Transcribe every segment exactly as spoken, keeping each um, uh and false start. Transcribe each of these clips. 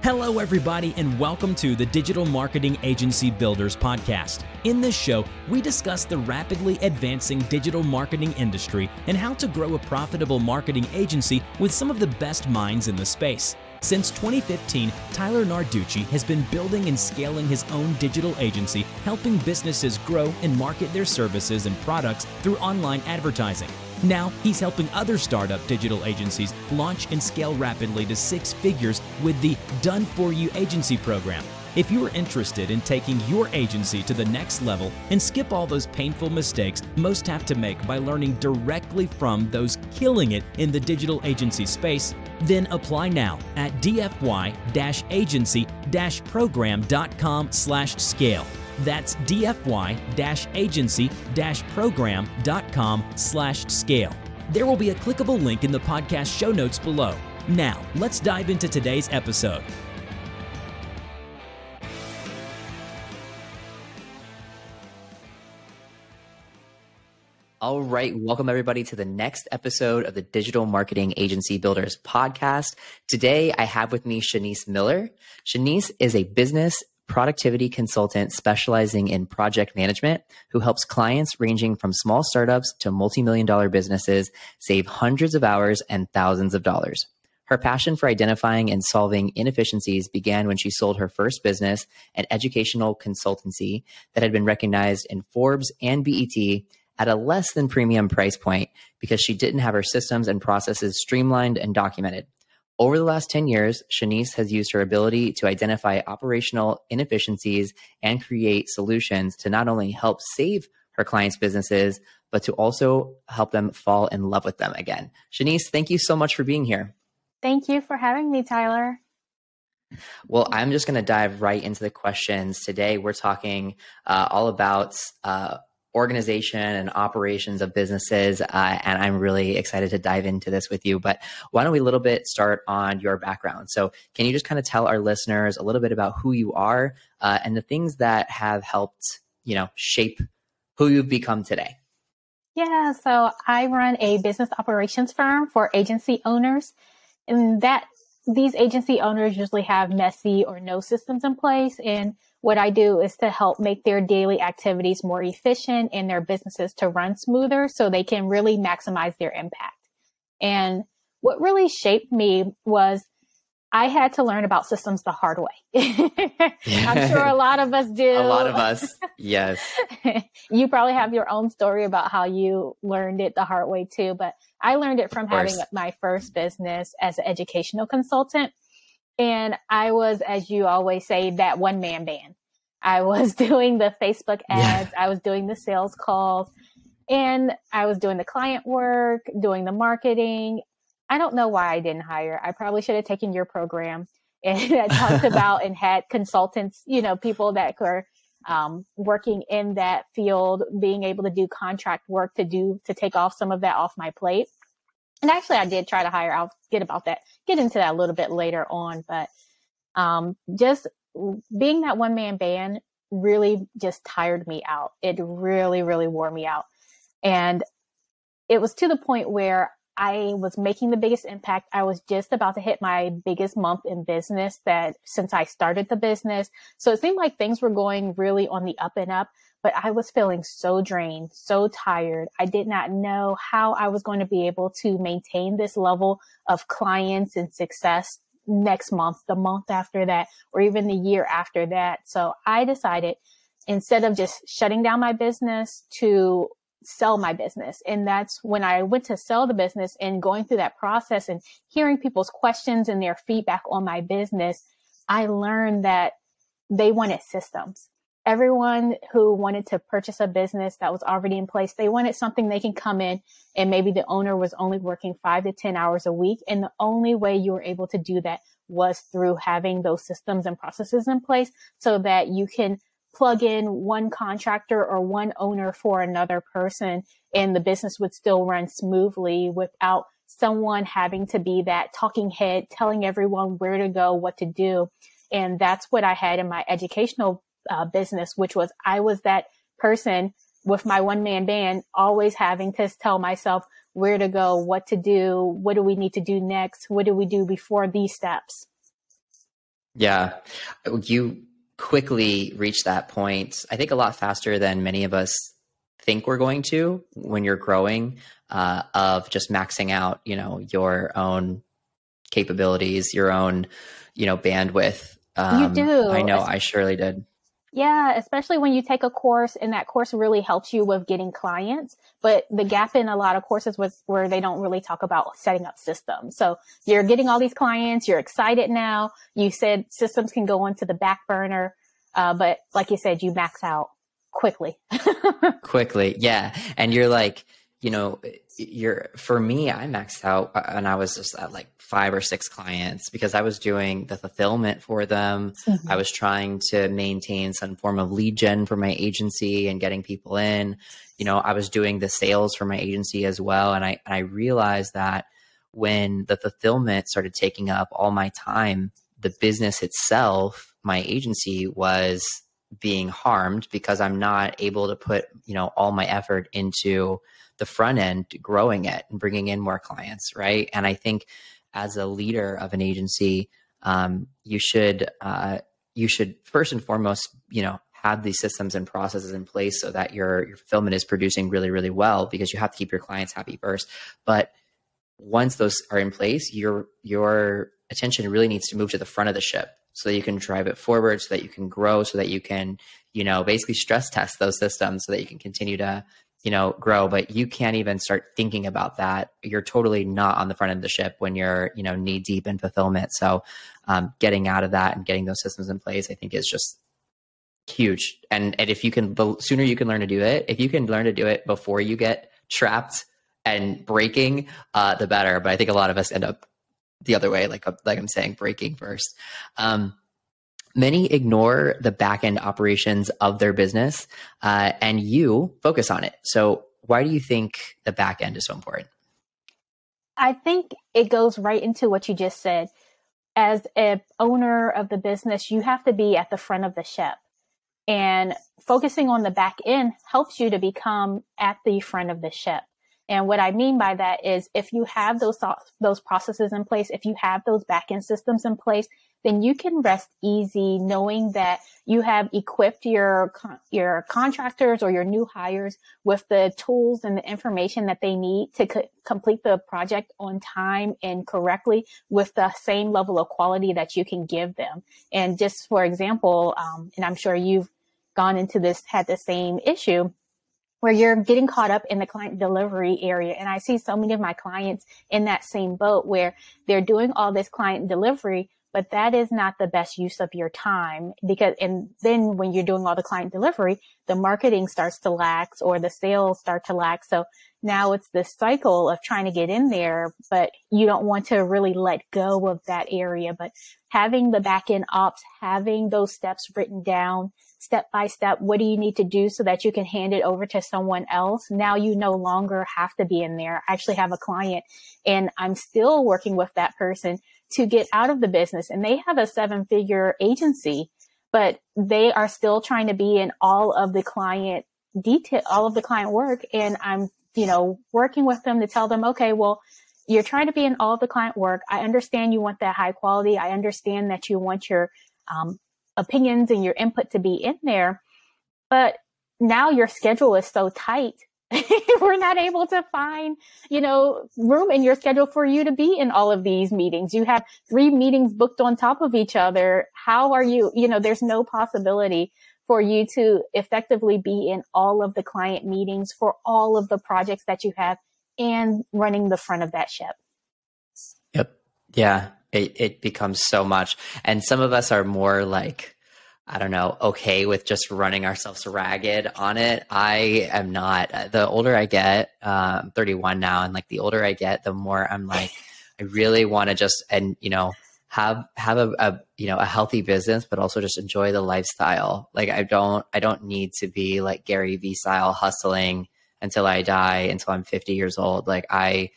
Hello, everybody, and welcome to the Digital Marketing Agency Builders podcast. In this show, we discuss the rapidly advancing digital marketing industry and how to grow a profitable marketing agency with some of the best minds in the space. Since twenty fifteen, Tyler Narducci has been building and scaling his own digital agency, helping businesses grow and market their services and products through online advertising. Now, he's helping other startup digital agencies launch and scale rapidly to six figures with the Done For You Agency Program. If you are interested in taking your agency to the next level and skip all those painful mistakes most have to make by learning directly from those killing it in the digital agency space, then apply now at d f y dash agency dash program dot com slash scale. That's d f y dash agency dash program dot com slash scale. There will be a clickable link in the podcast show notes below. Now, let's dive into today's episode. All right. Welcome, everybody, to the next episode of the Digital Marketing Agency Builders podcast. Today, I have with me Shanice Miller. Shanice is a business productivity consultant specializing in project management who helps clients ranging from small startups to multi-million dollar businesses save hundreds of hours and thousands of dollars. Her passion for identifying and solving inefficiencies began when she sold her first business, an educational consultancy that had been recognized in Forbes and B E T at a less than premium price point because she didn't have her systems and processes streamlined and documented. Over the last ten years, Shanice has used her ability to identify operational inefficiencies and create solutions to not only help save her clients' businesses, but to also help them fall in love with them again. Shanice, thank you so much for being here. Thank you for having me, Tyler. Well, I'm just going to dive right into the questions. Today, we're talking uh, all about uh, organization and operations of businesses. Uh, and I'm really excited to dive into this with you, but why don't we a little bit start on your background? So can you just kind of tell our listeners a little bit about who you are uh, and the things that have helped, you know, shape who you've become today? Yeah. So I run a business operations firm for agency owners, and that these agency owners usually have messy or no systems in place. And what I do is to help make their daily activities more efficient and their businesses to run smoother so they can really maximize their impact. And what really shaped me was I had to learn about systems the hard way. I'm sure a lot of us do. A lot of us, yes. You probably have your own story about how you learned it the hard way too, but I learned it from having my first business as an educational consultant. And I was, as you always say, that one man band. I was doing the Facebook ads. Yeah. I was doing the sales calls, and I was doing the client work, doing the marketing. I don't know why I didn't hire. I probably should have taken your program and I talked about and had consultants, you know, people that were um, working in that field, being able to do contract work to do, to take off some of that off my plate. And actually, I did try to hire. I'll get about that, get into that a little bit later on. But um, just being that one man band really just tired me out. It really, really wore me out. And it was to the point where I was making the biggest impact. I was just about to hit my biggest month in business that since I started the business. So it seemed like things were going really on the up and up. But I was feeling so drained, so tired. I did not know how I was going to be able to maintain this level of clients and success next month, the month after that, or even the year after that. So I decided instead of just shutting down my business to sell my business. And that's when I went to sell the business and going through that process and hearing people's questions and their feedback on my business, I learned that they wanted systems. Everyone who wanted to purchase a business that was already in place, they wanted something they can come in and maybe the owner was only working five to ten hours a week. And the only way you were able to do that was through having those systems and processes in place so that you can plug in one contractor or one owner for another person and the business would still run smoothly without someone having to be that talking head, telling everyone where to go, what to do. And that's what I had in my educational Uh, business, which was I was that person with my one man band, always having to tell myself where to go, what to do, what do we need to do next, what do we do before these steps. Yeah, you quickly reach that point, I think a lot faster than many of us think we're going to when you're growing, uh, of just maxing out, you know, your own capabilities, your own, you know, bandwidth. Um, you do. I know, I surely did. Yeah, especially when you take a course and that course really helps you with getting clients. But the gap in a lot of courses was where they don't really talk about setting up systems. So you're getting all these clients. You're excited now. You said systems can go onto the back burner. Uh, but like you said, you max out quickly. Quickly. Yeah. And you're like, you know, you're, for me, I maxed out and I was just at like five or six clients because I was doing the fulfillment for them. Mm-hmm. I was trying to maintain some form of lead gen for my agency and getting people in, you know, I was doing the sales for my agency as well. And I, and I realized that when the fulfillment started taking up all my time, the business itself, my agency, was being harmed because I'm not able to put, you know, all my effort into the front end, growing it and bringing in more clients. Right. And I think as a leader of an agency, um, you should, uh, you should first and foremost, you know, have these systems and processes in place so that your, your fulfillment is producing really, really well, because you have to keep your clients happy first. But once those are in place, your, your attention really needs to move to the front of the ship so that you can drive it forward, so that you can grow, so that you can, you know, basically stress test those systems so that you can continue to, you know, grow. But you can't even start thinking about that. You're totally not on the front end of the ship when you're, you know, knee deep in fulfillment. So um, getting out of that and getting those systems in place, I think, is just huge. And, and if you can, the sooner you can learn to do it, if you can learn to do it before you get trapped and breaking, uh, the better. But I think a lot of us end up the other way, like, like I'm saying, breaking first. Um, Many ignore the back-end operations of their business, uh, and you focus on it. So why do you think the back end is so important? I think it goes right into what you just said. As an owner of the business, you have to be at the front of the ship. And focusing on the back end helps you to become at the front of the ship. And what I mean by that is, if you have those, those processes in place, if you have those back-end systems in place, then you can rest easy knowing that you have equipped your, your contractors or your new hires with the tools and the information that they need to co- complete the project on time and correctly with the same level of quality that you can give them. And just for example, um, and I'm sure you've gone into this, had the same issue, where you're getting caught up in the client delivery area. And I see so many of my clients in that same boat where they're doing all this client delivery, but that is not the best use of your time, because, and then when you're doing all the client delivery, the marketing starts to lax or the sales start to lax. So now it's this cycle of trying to get in there, but you don't want to really let go of that area. But having the back end ops, having those steps written down, step by step, what do you need to do so that you can hand it over to someone else? Now you no longer have to be in there. I actually have a client and I'm still working with that person to get out of the business, and they have a seven figure agency, but they are still trying to be in all of the client detail, all of the client work. And I'm, you know, working with them to tell them, okay, well, you're trying to be in all of the client work. I understand you want that high quality. I understand that you want your, um, opinions and your input to be in there, but now your schedule is so tight. We're not able to find, you know, room in your schedule for you to be in all of these meetings. You have three meetings booked on top of each other. How are you, you know, there's no possibility for you to effectively be in all of the client meetings for all of the projects that you have and running the front of that ship. Yep. Yeah. It, it becomes so much. And some of us are more like, I don't know, okay with just running ourselves ragged on it. I am not. The older I get, uh, I'm thirty-one now. And like the older I get, the more I'm like, I really want to just, and you know, have, have a, a, you know, a healthy business, but also just enjoy the lifestyle. Like I don't, I don't need to be like Gary V style hustling until I die, until I'm fifty years old. Like I,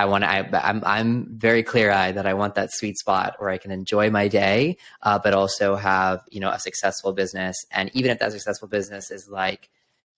I want to, I, I'm, I'm very clear eyed that I want that sweet spot where I can enjoy my day, uh, but also have, you know, a successful business. And even if that successful business is like,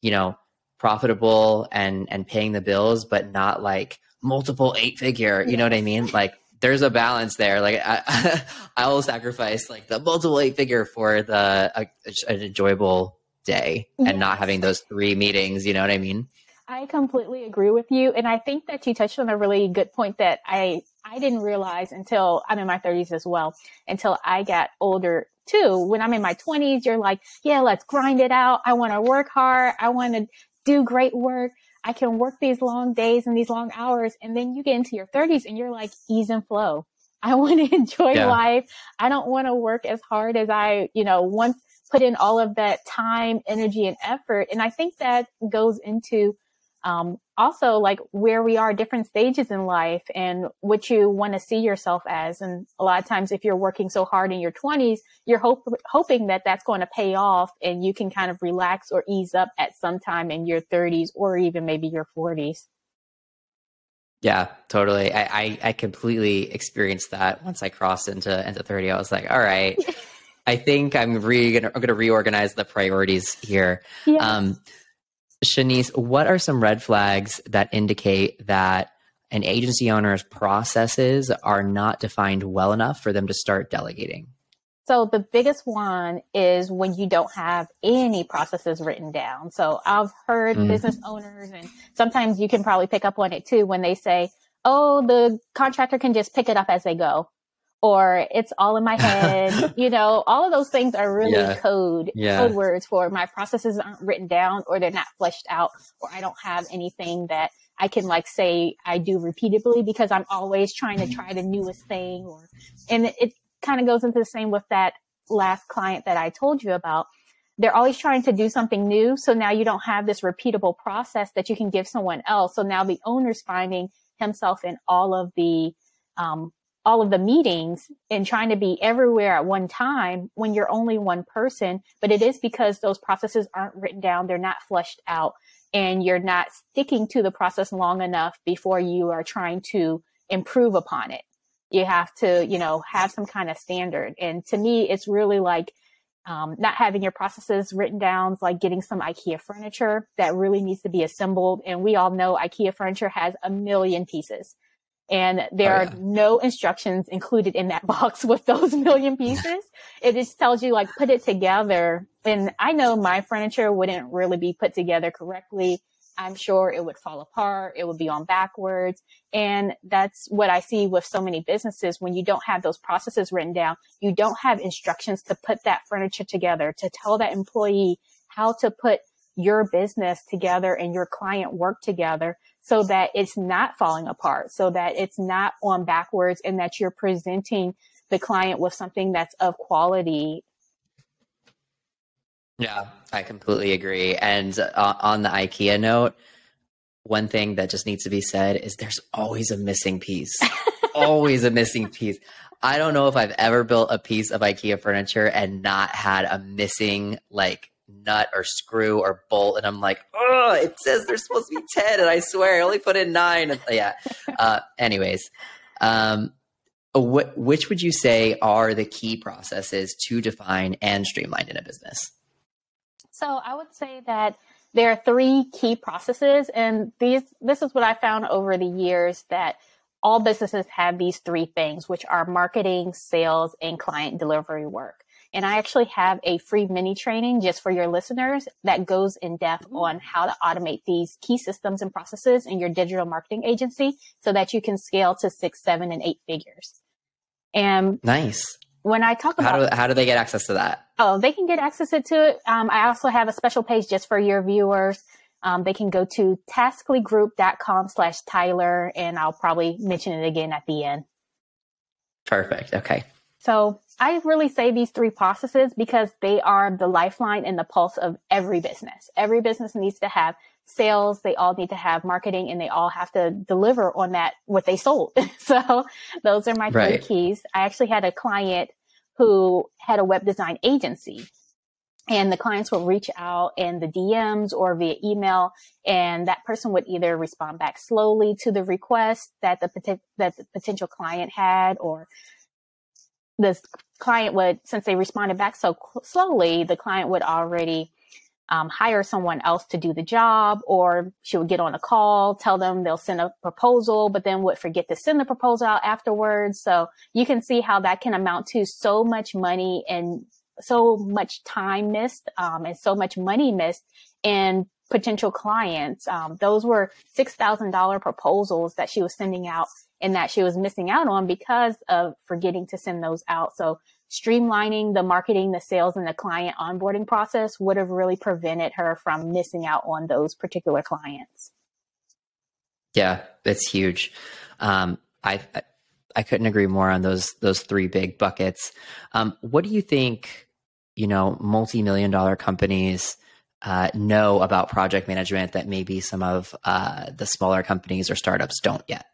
you know, profitable and, and paying the bills, but not like multiple eight figure, you know what I mean? Like there's a balance there. Like I, I will sacrifice like the multiple eight figure for the a, an enjoyable day and yes. not having those three meetings. You know what I mean? I completely agree with you. And I think that you touched on a really good point that I, I didn't realize until I'm in my thirties as well, until I got older too. When I'm in my twenties, you're like, yeah, let's grind it out. I want to work hard. I want to do great work. I can work these long days and these long hours. And then you get into your thirties and you're like, ease and flow. I want to enjoy yeah. life. I don't want to work as hard as I, you know, once put in all of that time, energy, and effort. And I think that goes into um, also like where we are, different stages in life and what you want to see yourself as. And a lot of times if you're working so hard in your twenties, you're hope hoping that that's going to pay off and you can kind of relax or ease up at some time in your thirties or even maybe your forties. Yeah, totally. I, I, I completely experienced that. Once I crossed into, into thirty, I was like, all right, I think I'm re gonna, I'm gonna reorganize the priorities here. Yes. Um, Shanice, what are some red flags that indicate that an agency owner's processes are not defined well enough for them to start delegating? So the biggest one is when you don't have any processes written down. So I've heard mm. business owners, and sometimes you can probably pick up on it too, when they say, oh, the contractor can just pick it up as they go. Or it's all in my head, you know, all of those things are really yeah. code, yeah. code words for my processes aren't written down, or they're not fleshed out, or I don't have anything that I can like say I do repeatedly because I'm always trying to try the newest thing. Or, and it, it kind of goes into the same with that last client that I told you about. They're always trying to do something new. So now you don't have this repeatable process that you can give someone else. So now the owner's finding himself in all of the, um, all of the meetings and trying to be everywhere at one time when you're only one person. But it is because those processes aren't written down. They're not fleshed out, and you're not sticking to the process long enough before you are trying to improve upon it. You have to, you know, have some kind of standard. And to me, it's really like um, not having your processes written down, like getting some IKEA furniture that really needs to be assembled. And we all know IKEA furniture has a million pieces. And there oh, yeah. are no instructions included in that box with those million pieces. It just tells you like, put it together. And I know my furniture wouldn't really be put together correctly. I'm sure it would fall apart. It would be on backwards. And that's what I see with so many businesses. When you don't have those processes written down, you don't have instructions to put that furniture together, to tell that employee how to put your business together and your client work together, so that it's not falling apart, so that it's not on backwards, and that you're presenting the client with something that's of quality. Yeah, I completely agree. And uh, on the IKEA note, one thing that just needs to be said is there's always a missing piece, always a missing piece. I don't know if I've ever built a piece of IKEA furniture and not had a missing like nut or screw or bolt, and I'm like, oh, it says there's supposed to be ten, and I swear I only put in nine. Yeah. Uh, anyways, um, wh which would you say are the key processes to define and streamline in a business? So I would say that there are three key processes, and these this is what I found over the years, that all businesses have these three things, which are marketing, sales, and client delivery work. And I actually have a free mini training just for your listeners that goes in depth on how to automate these key systems and processes in your digital marketing agency so that you can scale to six, seven, and eight figures. And nice. When I talk about how do, how do they get access to that? Oh, they can get access to it. Um, I also have a special page just for your viewers. Um, they can go to taskly group dot com slash Tyler, and I'll probably mention it again at the end. Perfect. Okay. So I really say these three processes because they are the lifeline and the pulse of every business. Every business needs to have sales. They all need to have marketing, and they all have to deliver on that, what they sold. So those are my three keys. I actually had a client who had a web design agency, and the clients would reach out in the D Ms or via email, and that person would either respond back slowly to the request that the, that the potential client had, or this client would, since they responded back so slowly, the client would already um, hire someone else to do the job, or she would get on a call, tell them they'll send a proposal, but then would forget to send the proposal out afterwards. So you can see how that can amount to so much money and so much time missed, um, and so much money missed in potential clients. Um, those were six thousand dollar proposals that she was sending out and that she was missing out on because of forgetting to send those out. So streamlining the marketing, the sales, and the client onboarding process would have really prevented her from missing out on those particular clients. Yeah, that's huge. Um, I, I I couldn't agree more on those those three big buckets. Um, what do you think, you know, multi-million dollar companies uh, know about project management that maybe some of uh, the smaller companies or startups don't yet?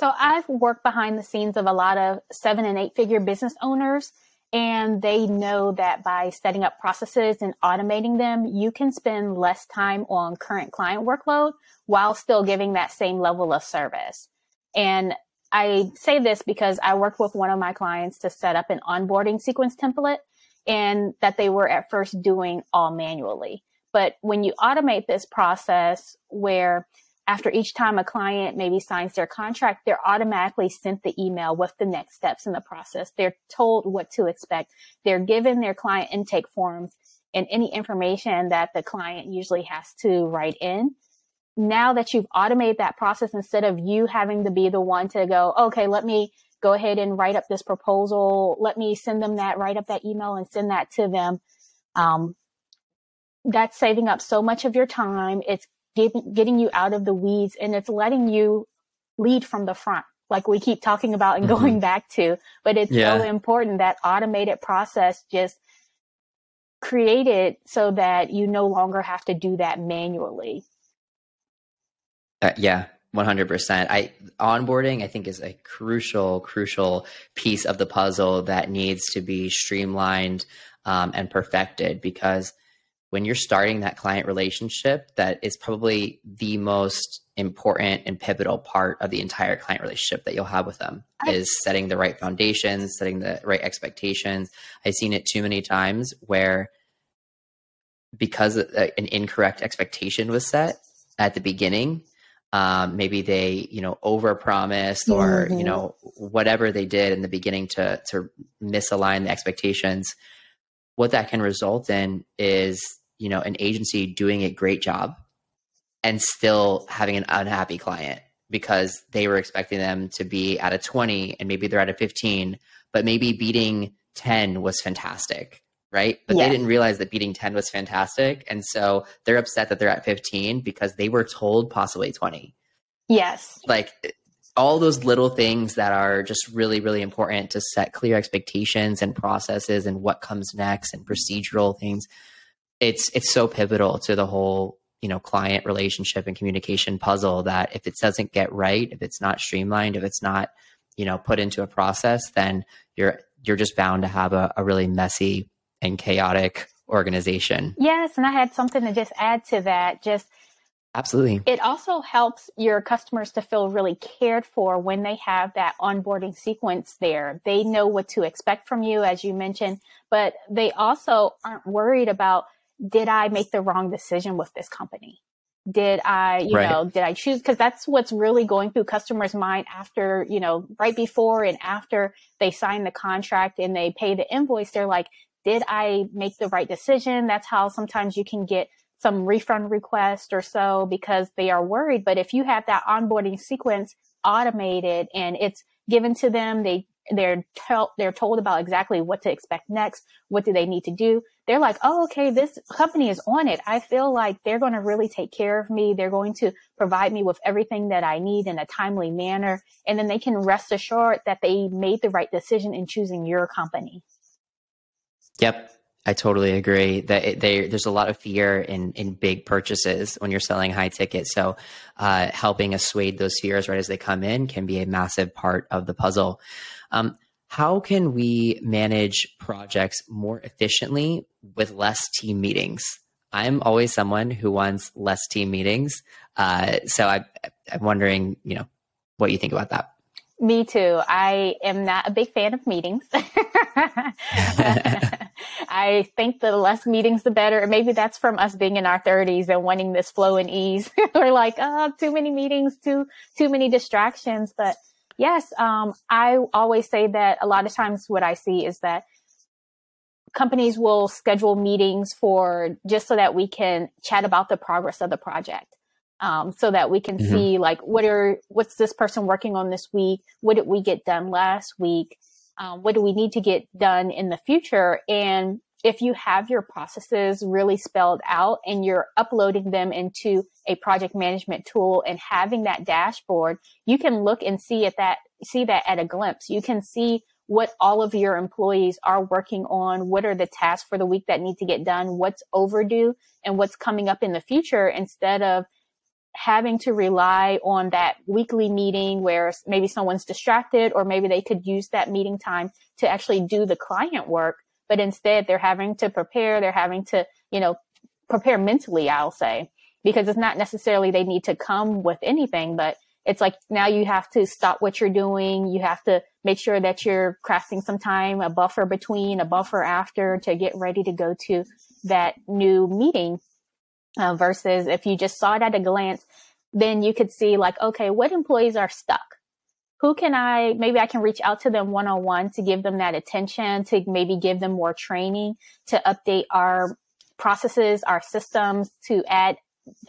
So I've worked behind the scenes of a lot of seven and eight figure business owners, and they know that by setting up processes and automating them, you can spend less time on current client workload while still giving that same level of service. And I say this because I worked with one of my clients to set up an onboarding sequence template, and that they were at first doing all manually. But when you automate this process where after each time a client maybe signs their contract, they're automatically sent the email with the next steps in the process. They're told what to expect. They're given their client intake forms and any information that the client usually has to write in. Now that you've automated that process, instead of you having to be the one to go, okay, let me go ahead and write up this proposal. Let me send them that, write up that email and send that to them. Um, that's saving up so much of your time. It's getting you out of the weeds, and it's letting you lead from the front, like we keep talking about and going mm-hmm. back to. But it's yeah. so important, that automated process just created so that you no longer have to do that manually. Uh, yeah, one hundred percent. I onboarding, I think, is a crucial, crucial piece of the puzzle that needs to be streamlined um, and perfected, because when you're starting that client relationship, that is probably the most important and pivotal part of the entire client relationship that you'll have with them, I, is setting the right foundations, setting the right expectations. I've seen it too many times where, because an incorrect expectation was set at the beginning, um, maybe they, you know, overpromised or, mm-hmm. you know, whatever they did in the beginning to, to misalign the expectations. What that can result in is, you know, an agency doing a great job and still having an unhappy client because they were expecting them to be at a twenty and maybe they're at a fifteen, but maybe beating ten was fantastic, right? But yeah. they didn't realize that beating ten was fantastic. And so they're upset that they're at fifteen because they were told possibly twenty. Yes. Like all those little things that are just really, really important to set clear expectations and processes and what comes next and procedural things. It's it's so pivotal to the whole, you know, client relationship and communication puzzle that if it doesn't get right, if it's not streamlined, if it's not, you know, put into a process, then you're you're just bound to have a, a really messy and chaotic organization. Yes, and I had something to just add to that. Just absolutely. It also helps your customers to feel really cared for when they have that onboarding sequence there. They know what to expect from you, as you mentioned, but they also aren't worried about, did I make the wrong decision with this company? Did I, you right. know, did I choose? Because that's what's really going through customers' mind after, you know, right before and after they sign the contract and they pay the invoice. They're like, did I make the right decision? That's how sometimes you can get some refund request or so, because they are worried. But if you have that onboarding sequence automated and it's given to them, they they're told they're told about exactly what to expect next, what do they need to do. They're like, oh, okay, this company is on it. I feel like they're going to really take care of me. They're going to provide me with everything that I need in a timely manner, and then they can rest assured that they made the right decision in choosing your company. Yep. I totally agree that it, they, there's a lot of fear in, in big purchases when you're selling high ticket. So uh, helping assuage those fears right as they come in can be a massive part of the puzzle. Um, how can we manage projects more efficiently with less team meetings? I'm always someone who wants less team meetings. Uh, so I, I'm wondering, you know, what you think about that. Me too. I am not a big fan of meetings. I think the less meetings, the better. Maybe that's from us being in our thirties and wanting this flow and ease. We're like, oh, too many meetings, too, too many distractions. But yes, um, I always say that a lot of times what I see is that companies will schedule meetings for just so that we can chat about the progress of the project. Um, so that we can mm-hmm. see like, what are, what's this person working on this week? What did we get done last week? Um, what do we need to get done in the future? And if you have your processes really spelled out and you're uploading them into a project management tool and having that dashboard, you can look and see at that, see that at a glimpse. You can see what all of your employees are working on, what are the tasks for the week that need to get done, what's overdue and what's coming up in the future, instead of having to rely on that weekly meeting where maybe someone's distracted, or maybe they could use that meeting time to actually do the client work. But instead they're having to prepare, they're having to, you know, prepare mentally, I'll say, because it's not necessarily they need to come with anything, but it's like, now you have to stop what you're doing. You have to make sure that you're crafting some time, a buffer between, a buffer after, to get ready to go to that new meeting. Uh, versus if you just saw it at a glance, then you could see like, okay, what employees are stuck? Who can I, maybe I can reach out to them one-on-one to give them that attention, to maybe give them more training, to update our processes, our systems, to add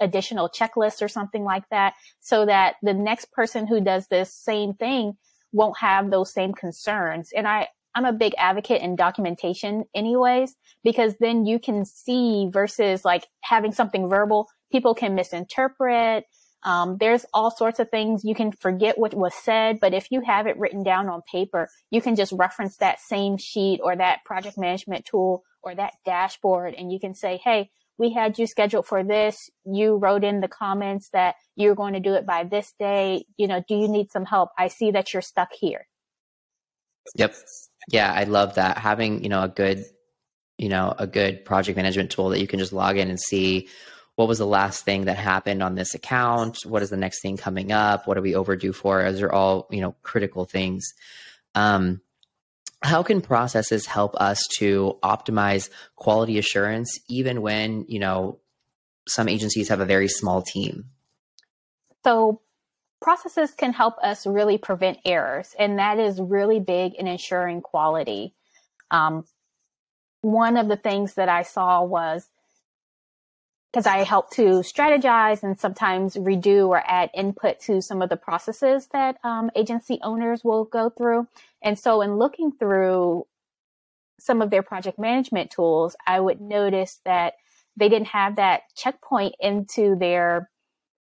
additional checklists or something like that, so that the next person who does this same thing won't have those same concerns. And I, I'm a big advocate in documentation anyways, because then you can see versus like having something verbal, people can misinterpret. Um, there's all sorts of things. You can forget what was said, but if you have it written down on paper, you can just reference that same sheet or that project management tool or that dashboard. And you can say, hey, we had you scheduled for this. You wrote in the comments that you're going to do it by this day. You know, do you need some help? I see that you're stuck here. Yep. Yeah, I love that. Having, you know, a good, you know, a good project management tool that you can just log in and see what was the last thing that happened on this account? What is the next thing coming up? What are we overdue for? Those are all, you know, critical things. Um, how can processes help us to optimize quality assurance, even when, you know, some agencies have a very small team? So processes can help us really prevent errors, and that is really big in ensuring quality. Um, one of the things that I saw was, because I help to strategize and sometimes redo or add input to some of the processes that um, agency owners will go through. And so in looking through some of their project management tools, I would notice that they didn't have that checkpoint into their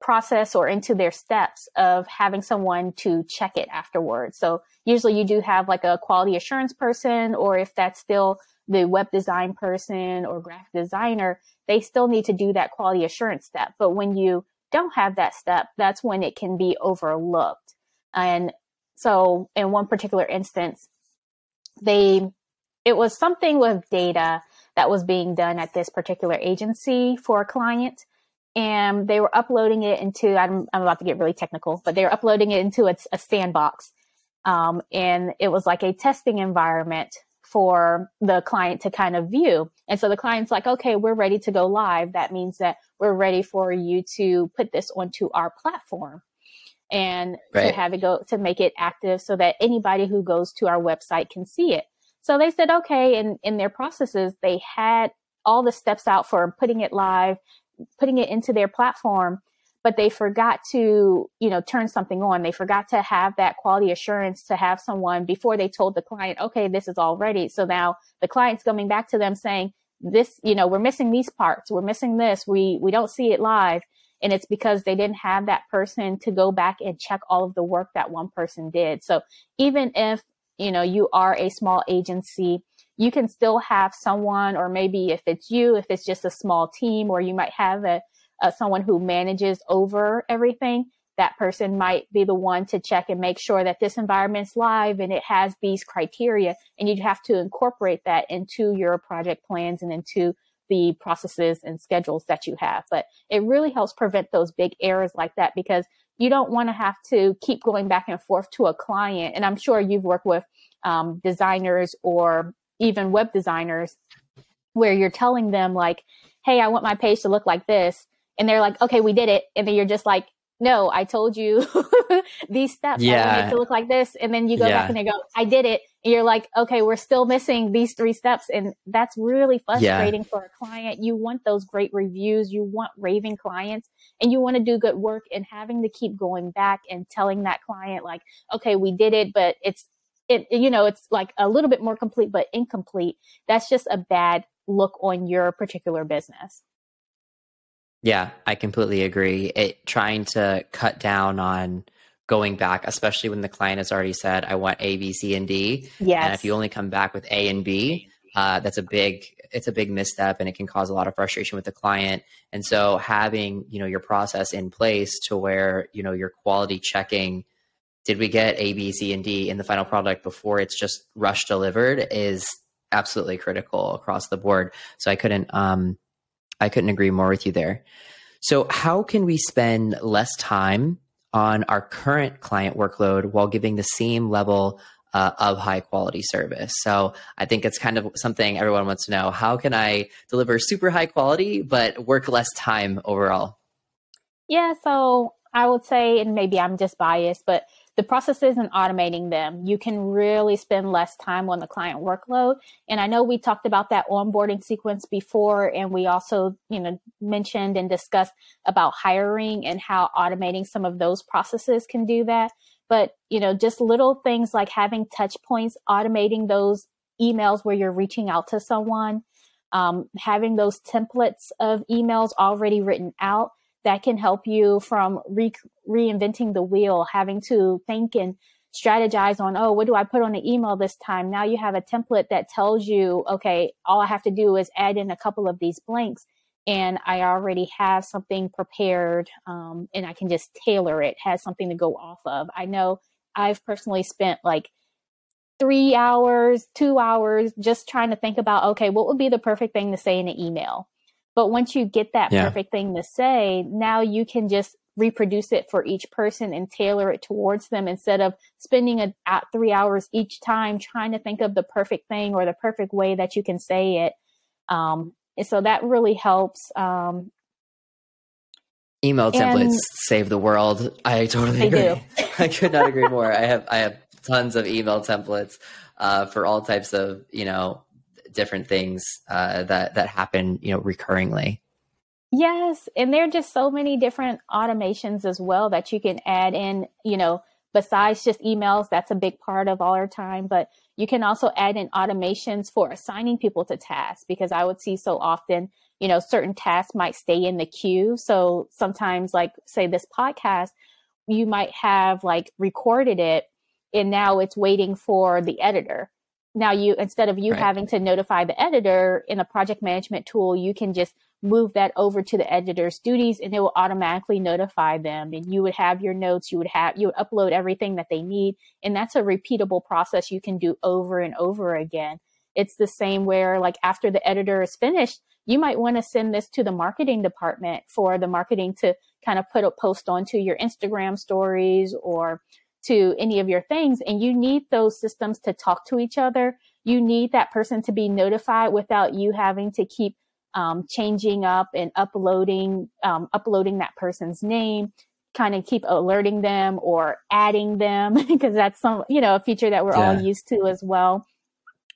process or into their steps of having someone to check it afterwards. So usually you do have like a quality assurance person, or if that's still the web design person or graphic designer, they still need to do that quality assurance step. But when you don't have that step, that's when it can be overlooked. And so in one particular instance, they, it was something with data that was being done at this particular agency for a client. And they were uploading it into, I'm, I'm about to get really technical, but they were uploading it into a, a sandbox. Um, and it was like a testing environment for the client to kind of view. And so the client's like, okay, we're ready to go live. That means that we're ready for you to put this onto our platform and right. to have it go, to make it active so that anybody who goes to our website can see it. So they said, okay, and in their processes, they had all the steps out for putting it live, putting it into their platform, but they forgot to, you know, turn something on. They forgot to have that quality assurance, to have someone before they told the client, okay, this is all ready. So now the client's coming back to them saying this, you know, we're missing these parts. We're missing this. We, we don't see it live. And it's because they didn't have that person to go back and check all of the work that one person did. So even if, you know, you are a small agency, you can still have someone, or maybe if it's you, if it's just a small team, or you might have a, a someone who manages over everything, that person might be the one to check and make sure that this environment's live and it has these criteria, and you'd have to incorporate that into your project plans and into the processes and schedules that you have. But it really helps prevent those big errors like that, because you don't want to have to keep going back and forth to a client. And I'm sure you've worked with um, designers or even web designers where you're telling them like, hey, I want my page to look like this. And they're like, okay, we did it. And then you're just like, no, I told you these steps. Yeah. I want it to look like this. And then you go yeah. back and they go, I did it. And you're like, okay, we're still missing these three steps. And that's really frustrating yeah. for a client. You want those great reviews. You want raving clients and you want to do good work, and having to keep going back and telling that client like, okay, we did it, but it's, it, you know, it's like a little bit more complete, but incomplete. That's just a bad look on your particular business. Yeah, I completely agree. It trying to cut down on going back, especially when the client has already said, I want A, B, C, and D. Yes. And if you only come back with A and B, uh, that's a big, it's a big misstep, and it can cause a lot of frustration with the client. And so having, you know, your process in place to where, you know, your quality checking, did we get A, B, C, and D in the final product before it's just rush delivered, is absolutely critical across the board. So I couldn't, um, I couldn't agree more with you there. So how can we spend less time on our current client workload while giving the same level uh, of high quality service? So I think it's kind of something everyone wants to know. How can I deliver super high quality, but work less time overall? Yeah, so I would say, and maybe I'm just biased, but the processes and automating them, you can really spend less time on the client workload. And I know we talked about that onboarding sequence before, and we also, you know, mentioned and discussed about hiring and how automating some of those processes can do that. But, you know, just little things like having touch points, automating those emails where you're reaching out to someone, um, having those templates of emails already written out, that can help you from re reinventing the wheel, having to think and strategize on, oh, what do I put on the email this time? Now you have a template that tells you, okay, all I have to do is add in a couple of these blanks, and I already have something prepared, um, and I can just tailor it, has something to go off of. I know I've personally spent like three hours, two hours just trying to think about, okay, what would be the perfect thing to say in an email? But once you get that yeah. perfect thing to say, now you can just reproduce it for each person and tailor it towards them, instead of spending a, a, three hours each time trying to think of the perfect thing or the perfect way that you can say it. Um, and so that really helps. Um, Email templates save the world. I totally agree. I could not agree more. I have I have tons of email templates uh, for all types of, you know, different things uh, that, that happen, you know, recurringly. Yes. And there are just so many different automations as well that you can add in, you know, besides just emails. That's a big part of all our time, but you can also add in automations for assigning people to tasks, because I would see so often, you know, certain tasks might stay in the queue. So sometimes, like, say this podcast, you might have like recorded it, and now it's waiting for the editor. Now you, instead of you right. having to notify the editor in a project management tool, you can just move that over to the editor's duties, and it will automatically notify them. And you would have your notes, you would have, you would upload everything that they need. And that's a repeatable process you can do over and over again. It's the same where, like, after the editor is finished, you might want to send this to the marketing department for the marketing to kind of put a post onto your Instagram stories or to any of your things. And you need those systems to talk to each other. You need that person to be notified without you having to keep um, changing up and uploading, um, uploading that person's name, kind of keep alerting them or adding them, because that's some, you know, a feature that we're yeah. all used to as well.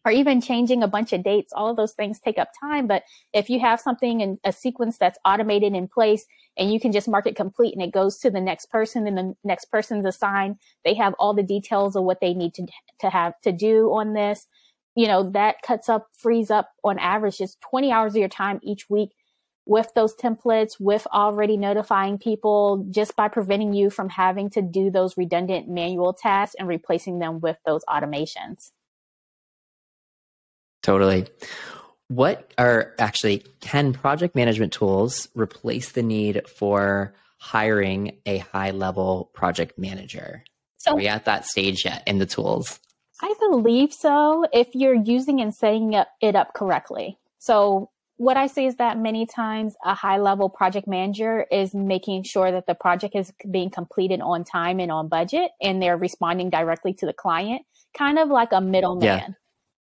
Or even changing a bunch of dates. All of those things take up time. But if you have something in a sequence that's automated in place, and you can just mark it complete, and it goes to the next person, and the next person's assigned, they have all the details of what they need to, to have to do on this, you know, that cuts up, frees up on average just twenty hours of your time each week with those templates, with already notifying people, just by preventing you from having to do those redundant manual tasks and replacing them with those automations. Totally. What are actually, can project management tools replace the need for hiring a high level project manager? So, are we at that stage yet in the tools? I believe so, if you're using and setting it up correctly. So what I see is that many times a high level project manager is making sure that the project is being completed on time and on budget, and they're responding directly to the client, kind of like a middleman. Yeah.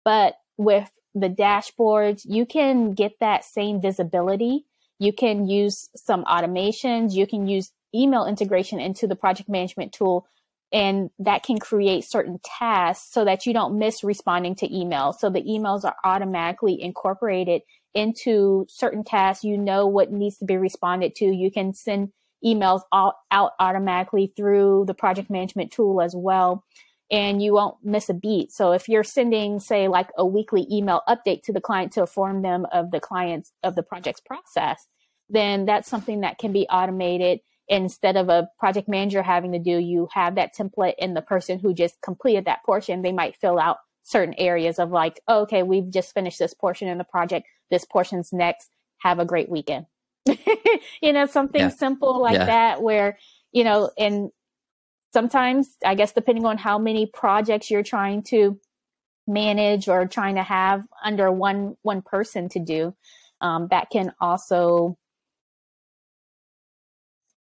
But with the dashboards, you can get that same visibility. You can use some automations. You can use email integration into the project management tool, and that can create certain tasks so that you don't miss responding to emails. So the emails are automatically incorporated into certain tasks. You know what needs to be responded to. You can send emails all out automatically through the project management tool as well, and you won't miss a beat. So if you're sending, say, like a weekly email update to the client to inform them of the client's, of the project's process, then that's something that can be automated. Instead of a project manager having to do, you have that template, and the person who just completed that portion, they might fill out certain areas of like, oh, okay, we've just finished this portion in the project. This portion's next. Have a great weekend. you know, something yeah. simple like yeah. that where, you know, and sometimes I guess depending on how many projects you're trying to manage or trying to have under one, one person to do, um, that can also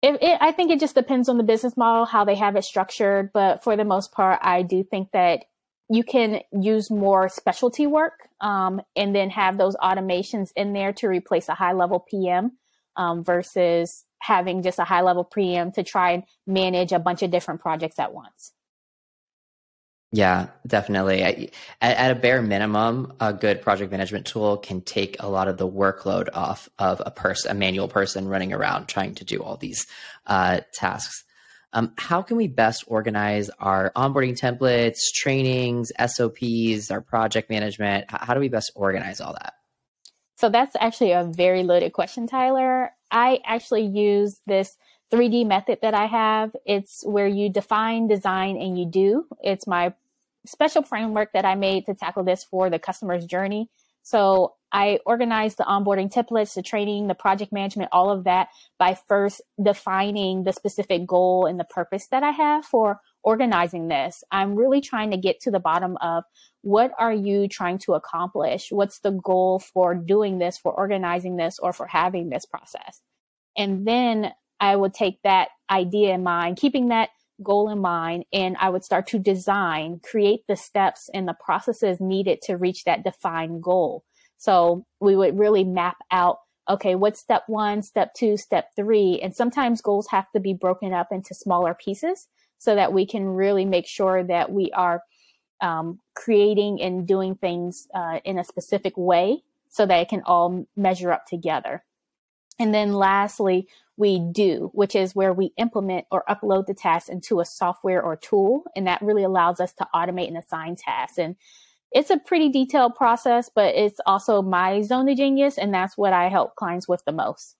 It, it, I think it just depends on the business model, how they have it structured. But for the most part, I do think that you can use more specialty work um, and then have those automations in there to replace a high level P M um, versus having just a high level P M to try and manage a bunch of different projects at once. Yeah, definitely. I, at a bare minimum, a good project management tool can take a lot of the workload off of a person, a manual person running around trying to do all these uh, tasks. Um, how can we best organize our onboarding templates, trainings, S O Ps, our project management? How do we best organize all that? So that's actually a very loaded question, Tyler. I actually use this three D method that I have. It's where you define, design, and you do. It's my special framework that I made to tackle this for the customer's journey. So I organize the onboarding templates, the training, the project management, all of that by first defining the specific goal and the purpose that I have for organizing this. I'm really trying to get to the bottom of what are you trying to accomplish? What's the goal for doing this, for organizing this, or for having this process? And then I would take that idea in mind, keeping that goal in mind, and I would start to design, create the steps and the processes needed to reach that defined goal. So we would really map out, okay, what's step one, step two, step three? And sometimes goals have to be broken up into smaller pieces so that we can really make sure that we are um, creating and doing things uh, in a specific way so that it can all measure up together. And then lastly, we do, which is where we implement or upload the tasks into a software or tool. And that really allows us to automate and assign tasks. And it's a pretty detailed process, but it's also my zone of genius. And that's what I help clients with the most.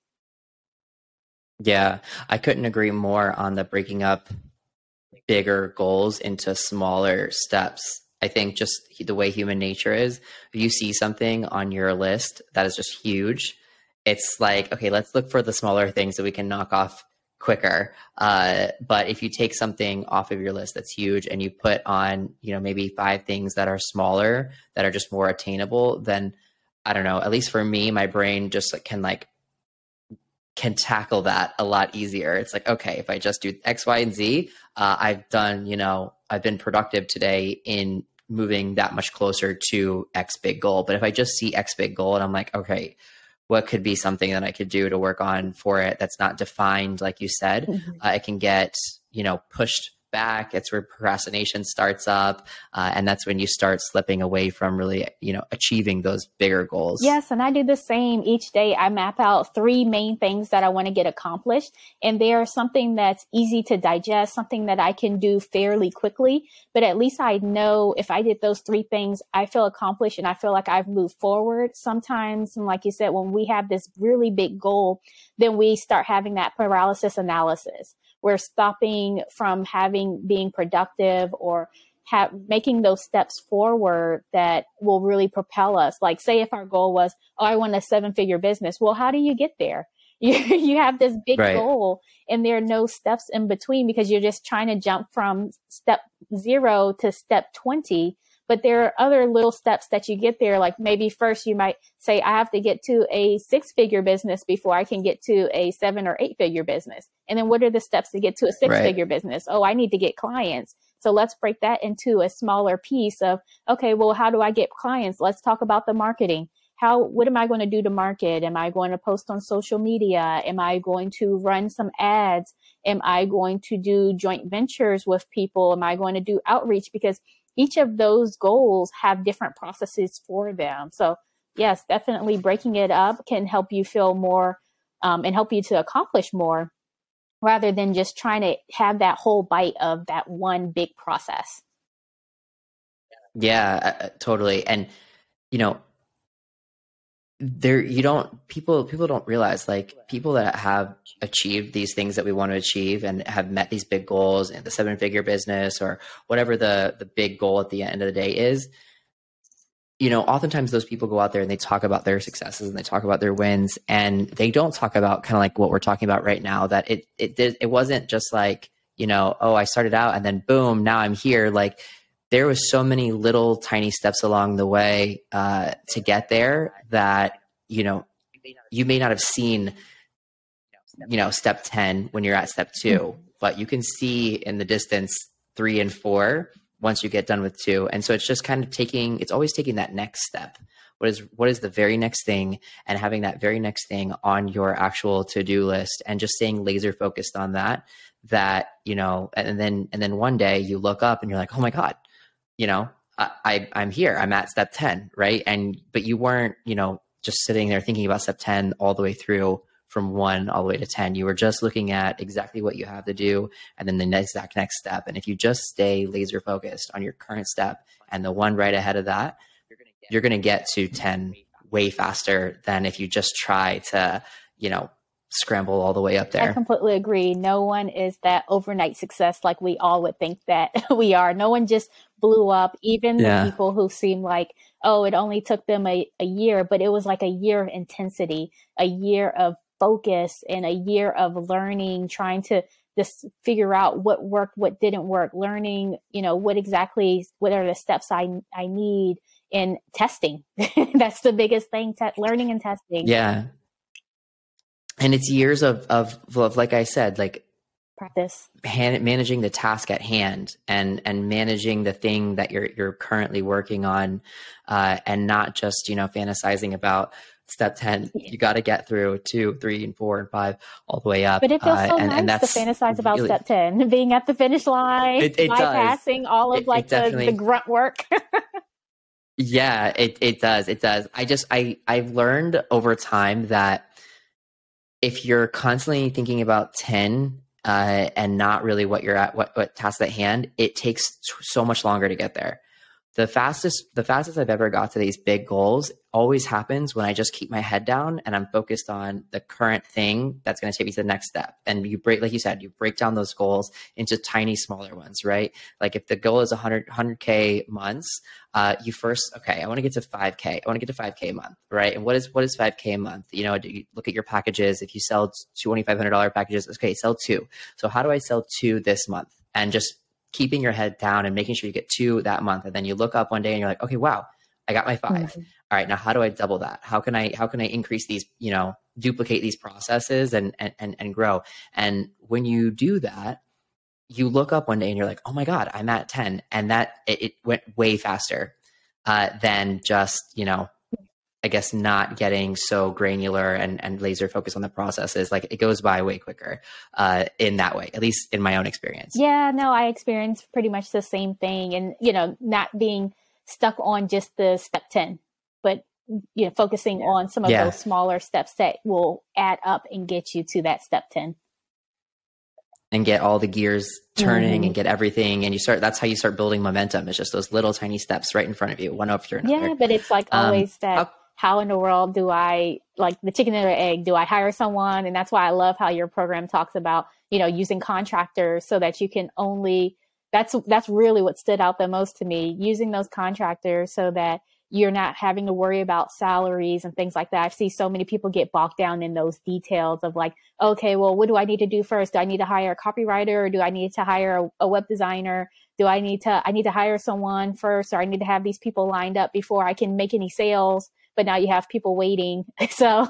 Yeah, I couldn't agree more on the breaking up bigger goals into smaller steps. I think just the way human nature is, if you see something on your list that is just huge, it's like, okay, let's look for the smaller things that we can knock off quicker. Uh, but if you take something off of your list that's huge and you put on, you know, maybe five things that are smaller, that are just more attainable, then I don't know, at least for me, my brain just like, can like, can tackle that a lot easier. It's like, okay, if I just do X, Y, and Z, uh, I've done, you know, I've been productive today in moving that much closer to X big goal. But if I just see X big goal and I'm like, okay, what could be something that I could do to work on for it that's not defined, like you said, mm-hmm. uh, it can get, you know, pushed back. It's where procrastination starts up. Uh, and that's when you start slipping away from really, you know, achieving those bigger goals. Yes. And I do the same each day. I map out three main things that I want to get accomplished. And they are something that's easy to digest, something that I can do fairly quickly. But at least I know if I did those three things, I feel accomplished and I feel like I've moved forward sometimes. And like you said, when we have this really big goal, then we start having that paralysis analysis. We're stopping from having, being productive or have, making those steps forward that will really propel us. Like say if our goal was, oh, I want a seven figure business. Well, how do you get there? You, you have this big right. goal and there are no steps in between because you're just trying to jump from step zero to step twenty. But there are other little steps that you get there. Like maybe first you might say, I have to get to a six figure business before I can get to a seven or eight figure business. And then what are the steps to get to a six figure business? Oh, I need to get clients. So let's break that into a smaller piece of, okay, well, how do I get clients? Let's talk about the marketing. How, what am I going to do to market? Am I going to post on social media? Am I going to run some ads? Am I going to do joint ventures with people? Am I going to do outreach? Because each of those goals have different processes for them. So yes, definitely breaking it up can help you feel more um, and help you to accomplish more rather than just trying to have that whole bite of that one big process. Yeah, uh, totally. And, you know, there, you don't, people, people don't realize, like, people that have achieved these things that we want to achieve and have met these big goals in the seven figure business or whatever the, the big goal at the end of the day is, you know, oftentimes those people go out there and they talk about their successes and they talk about their wins, and they don't talk about kind of like what we're talking about right now, that it, it did, it wasn't just like, you know, oh, I started out and then boom, now I'm here. Like, there was so many little tiny steps along the way uh, to get there that, you know, you may not have seen, you know, step ten when you're at step two, mm-hmm. but you can see in the distance three and four once you get done with two. And so it's just kind of taking, it's always taking that next step. What is, what is the very next thing, and having that very next thing on your actual to-do list and just staying laser focused on that, that, you know, and then, and then one day you look up and you're like, oh my God, you know, I, I I'm here, I'm at step ten. Right. And, but you weren't, you know, just sitting there thinking about step ten all the way through from one all the way to ten. You were just looking at exactly what you have to do and then the next exact next step. And if you just stay laser focused on your current step and the one right ahead of that, you're going to get to ten way faster than if you just try to, you know, scramble all the way up there. I completely agree. No one is that overnight success like we all would think that we are. No one just blew up, even yeah. the people who seem like, oh, it only took them a, a year, but it was like a year of intensity, a year of focus, and a year of learning, trying to just figure out what worked, what didn't work, learning, you know, what exactly, what are the steps I I need, and testing. That's the biggest thing, te- learning and testing. Yeah. And it's years of, of, of, like I said, like practice, hand, managing the task at hand and, and managing the thing that you're, you're currently working on, uh, and not just, you know, fantasizing about step ten. You got to get through two, three, and four, and five, all the way up. But it feels so uh, and, nice and that's to fantasize about really, step ten, being at the finish line, it, it bypassing does. all of it, like it the, the grunt work. Yeah, it, it does. It does. I just, I, I've learned over time that if you're constantly thinking about ten uh, and not really what you're at, what, what task at hand, it takes t- so much longer to get there. The fastest, the fastest I've ever got to these big goals always happens when I just keep my head down and I'm focused on the current thing that's going to take me to the next step. And you break, like you said, you break down those goals into tiny, smaller ones, right? Like if the goal is one hundred, one hundred K months, uh, you first, okay, I want to get to five K. I want to get to five K a month, right? And what is, what is five K a month? You know, do you look at your packages. If you sell two thousand five hundred dollars packages, okay, sell two. So how do I sell two this month? And just keeping your head down and making sure you get two that month. And then you look up one day and you're like, okay, wow, I got my five. Mm-hmm. All right. Now how do I double that? How can I, how can I increase these, you know, duplicate these processes and, and, and, and grow. And when you do that, you look up one day and you're like, oh my God, I'm at ten. And that it, it went way faster uh, than just, you know, I guess not getting so granular and, and laser focused on the processes. Like it goes by way quicker uh, in that way, at least in my own experience. Yeah, no, I experienced pretty much the same thing, and, you know, not being stuck on just the step ten, but, you know, focusing on some of yeah. those smaller steps that will add up and get you to that step ten. And get all the gears turning mm-hmm. and get everything. And you start, that's how you start building momentum. It's just those little tiny steps right in front of you, one after another. Yeah, but it's like always um, that. Up- How in the world do I, like the chicken and the egg, do I hire someone? And that's why I love how your program talks about, you know, using contractors so that you can only, that's, that's really what stood out the most to me, using those contractors so that you're not having to worry about salaries and things like that. I see so many people get bogged down in those details of like, okay, well, what do I need to do first? Do I need to hire a copywriter, or do I need to hire a, a web designer? Do I need to, I need to hire someone first, or I need to have these people lined up before I can make any sales? But now you have people waiting. So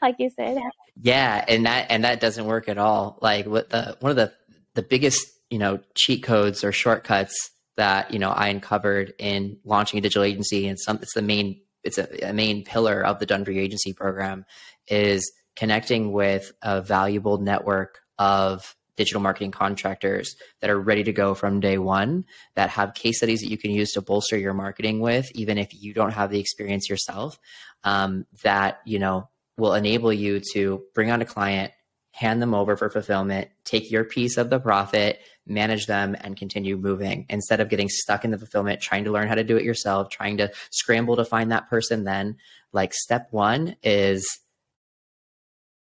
like you said. Yeah. And that, and that doesn't work at all. Like what the, one of the, the biggest, you know, cheat codes or shortcuts that, you know, I uncovered in launching a digital agency. And some, it's the main, it's a, a main pillar of the Done For You Agency program, is connecting with a valuable network of digital marketing contractors that are ready to go from day one, that have case studies that you can use to bolster your marketing with, even if you don't have the experience yourself, um, that, you know, will enable you to bring on a client, hand them over for fulfillment, take your piece of the profit, manage them, and continue moving, instead of getting stuck in the fulfillment, trying to learn how to do it yourself, trying to scramble to find that person. Then, like, step one is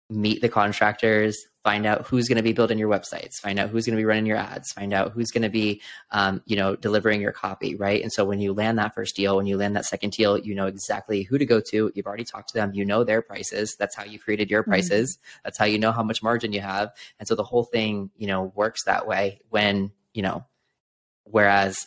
meet the contractors, find out who's going to be building your websites, find out who's going to be running your ads, find out who's going to be, um, you know, delivering your copy, right? And so when you land that first deal, when you land that second deal, you know exactly who to go to. You've already talked to them. You know their prices. That's how you created your prices. Mm-hmm. That's how you know how much margin you have. And so the whole thing, you know, works that way when, you know, whereas,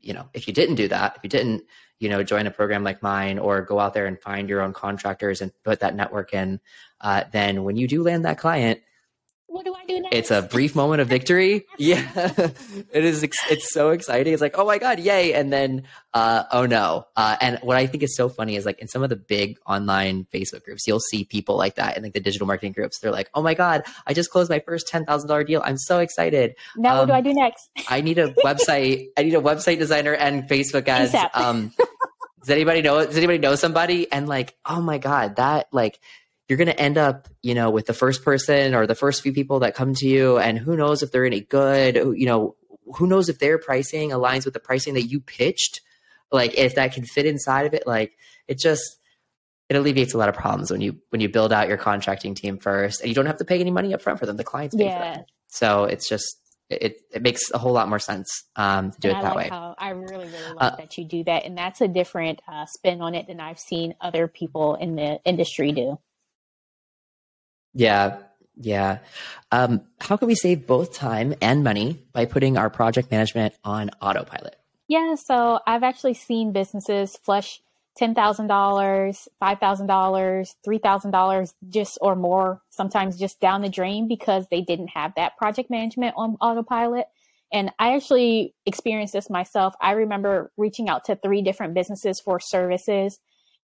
you know, if you didn't do that, if you didn't, you know, join a program like mine, or go out there and find your own contractors and put that network in, uh, then when you do land that client, what do I do next? It's a brief moment of victory. Yeah, it is. It's so exciting. It's like, oh my God, yay. And then, uh, oh no. Uh, and what I think is so funny is, like, in some of the big online Facebook groups, you'll see people like that. And like the digital marketing groups, they're like, oh my God, I just closed my first ten thousand dollar deal. I'm so excited. Now um, what do I do next? I need a website. I need a website designer and Facebook ads. Um, does anybody know, does anybody know somebody? And like, oh my God, that, like, you're going to end up, you know, with the first person or the first few people that come to you, and who knows if they're any good, you know, who knows if their pricing aligns with the pricing that you pitched, like if that can fit inside of it. Like, it just, it alleviates a lot of problems when you, when you build out your contracting team first, and you don't have to pay any money up front for them. The clients pay yeah. for them. So it's just, it, it makes a whole lot more sense um, to do and it I that like way. How, I really, really love uh, that you do that. And that's a different uh, spin on it than I've seen other people in the industry do. Yeah. Yeah. Um, how can we save both time and money by putting our project management on autopilot? Yeah. So I've actually seen businesses flush ten thousand dollars, five thousand dollars, three thousand dollars just or more, sometimes just down the drain because they didn't have that project management on autopilot. And I actually experienced this myself. I remember reaching out to three different businesses for services,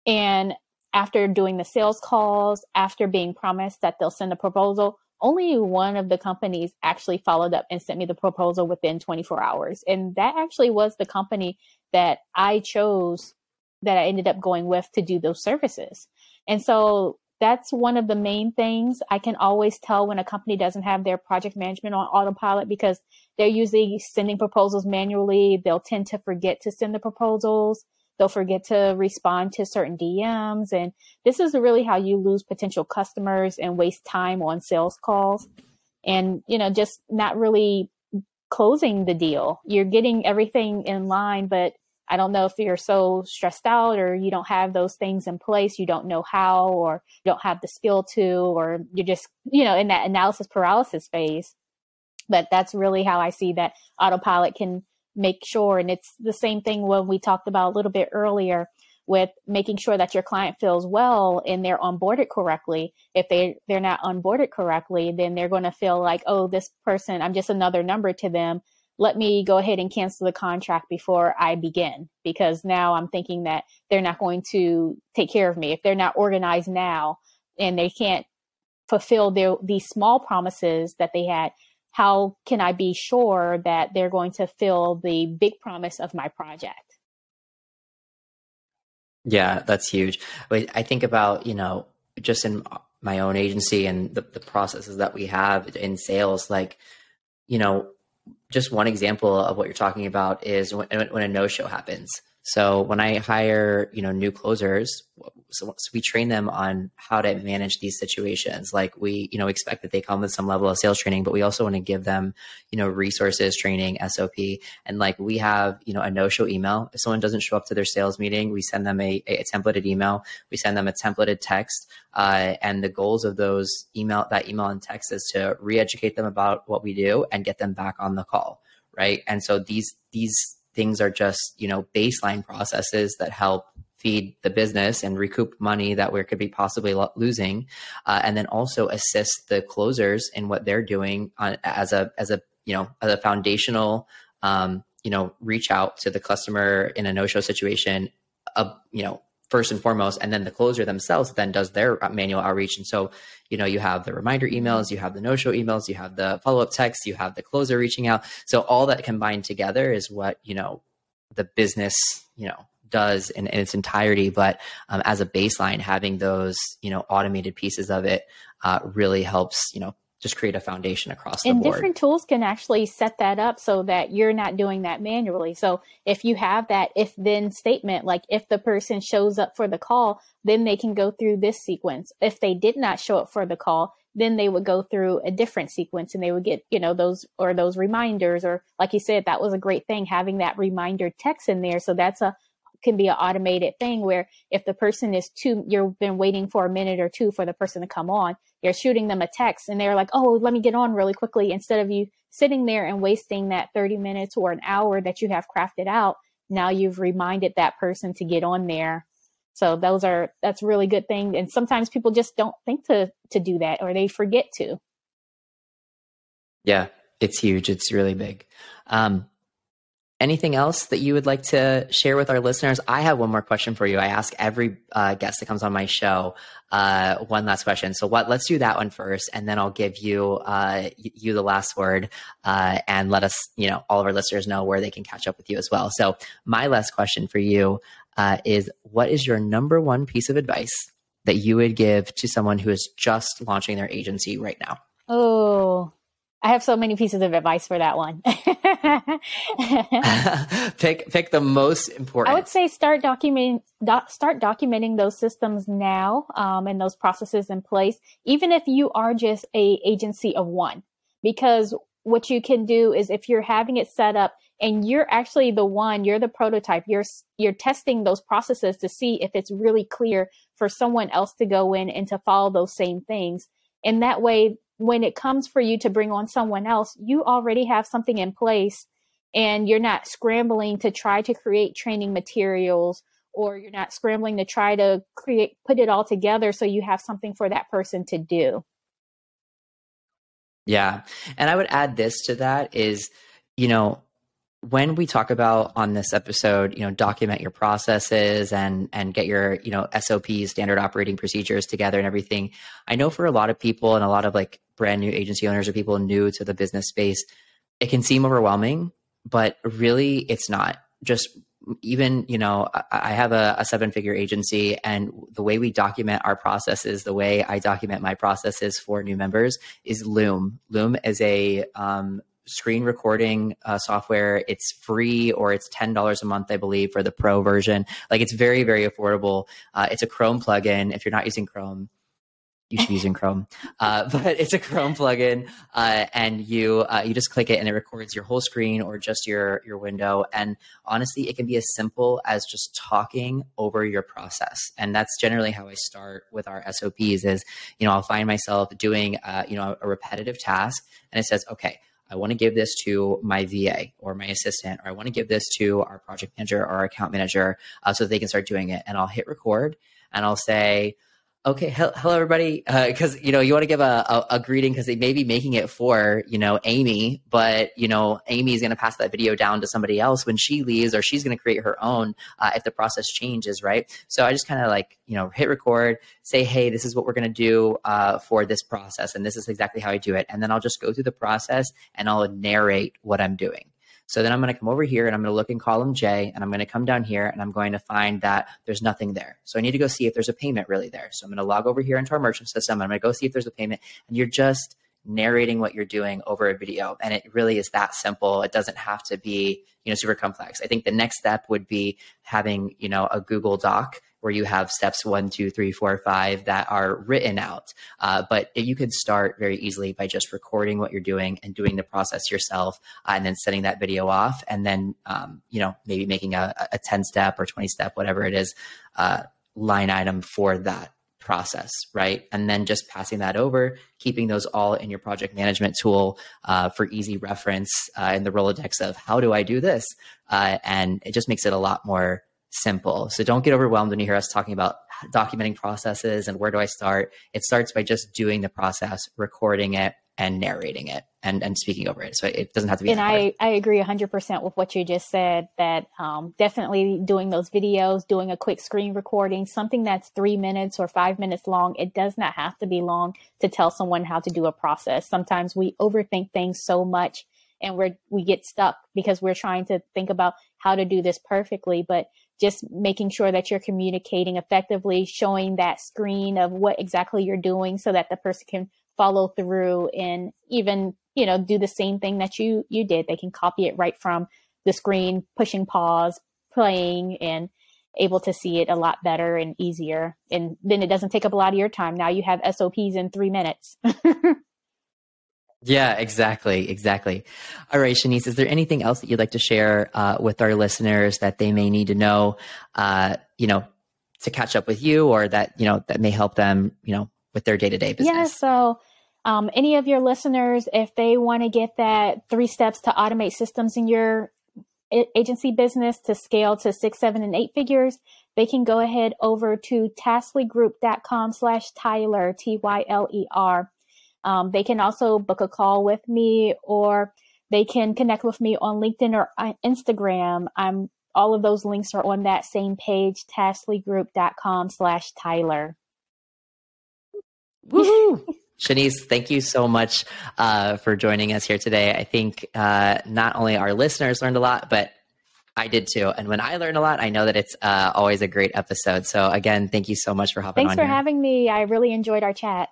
and after doing the sales calls, after being promised that they'll send a proposal, only one of the companies actually followed up and sent me the proposal within twenty-four hours. And that actually was the company that I chose, that I ended up going with to do those services. And so that's one of the main things I can always tell when a company doesn't have their project management on autopilot, because they're usually sending proposals manually. They'll tend to forget to send the proposals. They'll forget to respond to certain D Ms. And this is really how you lose potential customers and waste time on sales calls, and, you know, just not really closing the deal. You're getting everything in line, but I don't know if you're so stressed out, or you don't have those things in place. You don't know how, or you don't have the skill to, or you're just, you know, in that analysis paralysis phase. But that's really how I see that autopilot can make sure. And it's the same thing when we talked about a little bit earlier with making sure that your client feels well and they're onboarded correctly. If they, they're not onboarded correctly, then they're going to feel like, oh, this person, I'm just another number to them. Let me go ahead and cancel the contract before I begin, because now I'm thinking that they're not going to take care of me. If they're not organized now and they can't fulfill their, these small promises that they had, how can I be sure that they're going to fill the big promise of my project? Yeah, that's huge. I think about, you know, just in my own agency and the, the processes that we have in sales, like, you know, just one example of what you're talking about is when, when a no-show happens. So when I hire, you know, new closers, so, so we train them on how to manage these situations. Like, we, you know, expect that they come with some level of sales training, but we also want to give them, you know, resources, training, S O P. And like, we have, you know, a no-show email. If someone doesn't show up to their sales meeting, we send them a, a templated email. We send them a templated text. Uh, and the goals of those email, that email and text, is to re-educate them about what we do and get them back on the call. Right. And so these, these, things are just, you know, baseline processes that help feed the business and recoup money that we could be possibly losing. Uh, and then also assist the closers in what they're doing on, as a, as a, you know, as a foundational, um, you know, reach out to the customer in a no-show situation, uh, you know, first and foremost, and then the closer themselves then does their manual outreach. And so, you know, you have the reminder emails, you have the no-show emails, you have the follow-up texts, you have the closer reaching out. So all that combined together is what, you know, the business, you know, does in, in its entirety. But um, as a baseline, having those, you know, automated pieces of it uh, really helps, you know, just create a foundation across the board. And different tools can actually set that up so that you're not doing that manually. So if you have that if then statement, like if the person shows up for the call, then they can go through this sequence. If they did not show up for the call, then they would go through a different sequence and they would get, you know, those or those reminders. Or like you said, that was a great thing, having that reminder text in there. So that's a can be an automated thing where if the person is too, you've been waiting for a minute or two for the person to come on, you're shooting them a text and they're like, oh, let me get on really quickly. Instead of you sitting there and wasting that thirty minutes or an hour that you have crafted out, now you've reminded that person to get on there. So those are, that's a really good thing. And sometimes people just don't think to, to do that, or they forget to. Yeah, it's huge. It's really big. Um, Anything else that you would like to share with our listeners? I have one more question for you. I ask every uh, guest that comes on my show uh, one last question. So what? Let's do that one first, and then I'll give you uh, you the last word, uh, and let us, you know, all of our listeners know where they can catch up with you as well. So my last question for you uh, is: what is your number one piece of advice that you would give to someone who is just launching their agency right now? Oh. I have so many pieces of advice for that one. pick pick the most important. I would say start documenting doc, start documenting those systems now um, and those processes in place, even if you are just a agency of one. Because what you can do is if you're having it set up and you're actually the one, you're the prototype, you're you're testing those processes to see if it's really clear for someone else to go in and to follow those same things. And that way, when it comes for you to bring on someone else, you already have something in place and you're not scrambling to try to create training materials, or you're not scrambling to try to create, put it all together so you have something for that person to do. Yeah. And I would add this to that is, you know, when we talk about on this episode, you know, document your processes and, and get your, you know, S O Ps, standard operating procedures together and everything. I know for a lot of people and a lot of like brand new agency owners or people new to the business space, it can seem overwhelming, but really it's not. Just even, you know, I, I have a, a seven figure agency, and the way we document our processes, the way I document my processes for new members is Loom. Loom is a, um, screen recording uh, software. It's free, or it's ten dollars a month, I believe, for the pro version. Like it's very, very affordable. Uh, it's a Chrome plugin. If you're not using Chrome, you should be using Chrome, uh, but it's a Chrome plugin, uh, and you uh, you just click it and it records your whole screen or just your your window. And honestly, it can be as simple as just talking over your process, and that's generally how I start with our S O Ps. Is, you know, I'll find myself doing uh, you know a repetitive task, and it says, okay, I want to give this to my V A or my assistant, or I want to give this to our project manager or our account manager uh, so that they can start doing it. And I'll hit record and I'll say, okay, he hello everybody. Uh, Cause you know, you want to give a, a, a greeting, cause they may be making it for, you know, Amy, but you know, Amy is going to pass that video down to somebody else when she leaves, or she's going to create her own uh, if the process changes. Right. So I just kind of like, you know, hit record, say, hey, this is what we're going to do uh, for this process. And this is exactly how I do it. And then I'll just go through the process and I'll narrate what I'm doing. So then I'm going to come over here and I'm going to look in column J, and I'm going to come down here and I'm going to find that there's nothing there. So I need to go see if there's a payment really there. So I'm going to log over here into our merchant system. I'm going to go see if there's a payment, and you're just narrating what you're doing over a video. And it really is that simple. It doesn't have to be, you know, super complex. I think the next step would be having, you know, a Google Doc where you have steps one, two, three, four, five that are written out. Uh, but you can start very easily by just recording what you're doing and doing the process yourself, uh, and then setting that video off, and then, um, you know, maybe making a, a ten step or twenty step, whatever it is, uh, line item for that process, right? And then just passing that over, keeping those all in your project management tool uh, for easy reference uh, in the Rolodex of how do I do this? Uh, and it just makes it a lot more simple. So don't get overwhelmed when you hear us talking about documenting processes and where do I start. It starts by just doing the process, recording it, and narrating it and, and speaking over it. So it doesn't have to be. And I, I agree one hundred percent with what you just said, that um, definitely doing those videos, doing a quick screen recording, something that's three minutes or five minutes long. It does not have to be long to tell someone how to do a process. Sometimes we overthink things so much and we're, we get stuck because we're trying to think about how to do this perfectly. But just making sure that you're communicating effectively, showing that screen of what exactly you're doing so that the person can follow through and even, you know, do the same thing that you, you did. They can copy it right from the screen, pushing pause, playing, and able to see it a lot better and easier. And then it doesn't take up a lot of your time. Now you have S O Ps in three minutes. Yeah, exactly. Exactly. All right, Shanice, is there anything else that you'd like to share uh, with our listeners that they may need to know, uh, you know, to catch up with you, or that, you know, that may help them, you know, with their day-to-day business? Yeah. So um, any of your listeners, if they want to get that three steps to automate systems in your agency business to scale to six, seven, and eight figures, they can go ahead over to tasklygroup.com slash Tyler, T Y L E R. Um, they can also book a call with me, or they can connect with me on LinkedIn or Instagram. I'm, all of those links are on that same page, tasklygroup.com slash Tyler. Woohoo! Shanice, thank you so much uh, for joining us here today. I think uh, not only our listeners learned a lot, but I did too. And when I learn a lot, I know that it's uh, always a great episode. So again, thank you so much for hopping on. Thanks for having me. I really enjoyed our chat.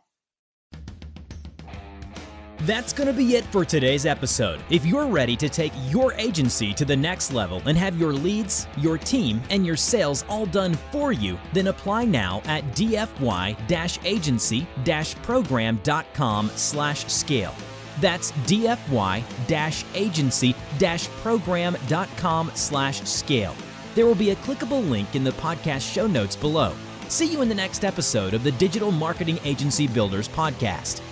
That's going to be it for today's episode. If you're ready to take your agency to the next level and have your leads, your team, and your sales all done for you, then apply now at dfy-agency-program.com slash scale. That's dfy-agency-program.com slash scale. There will be a clickable link in the podcast show notes below. See you in the next episode of the Digital Marketing Agency Builders Podcast.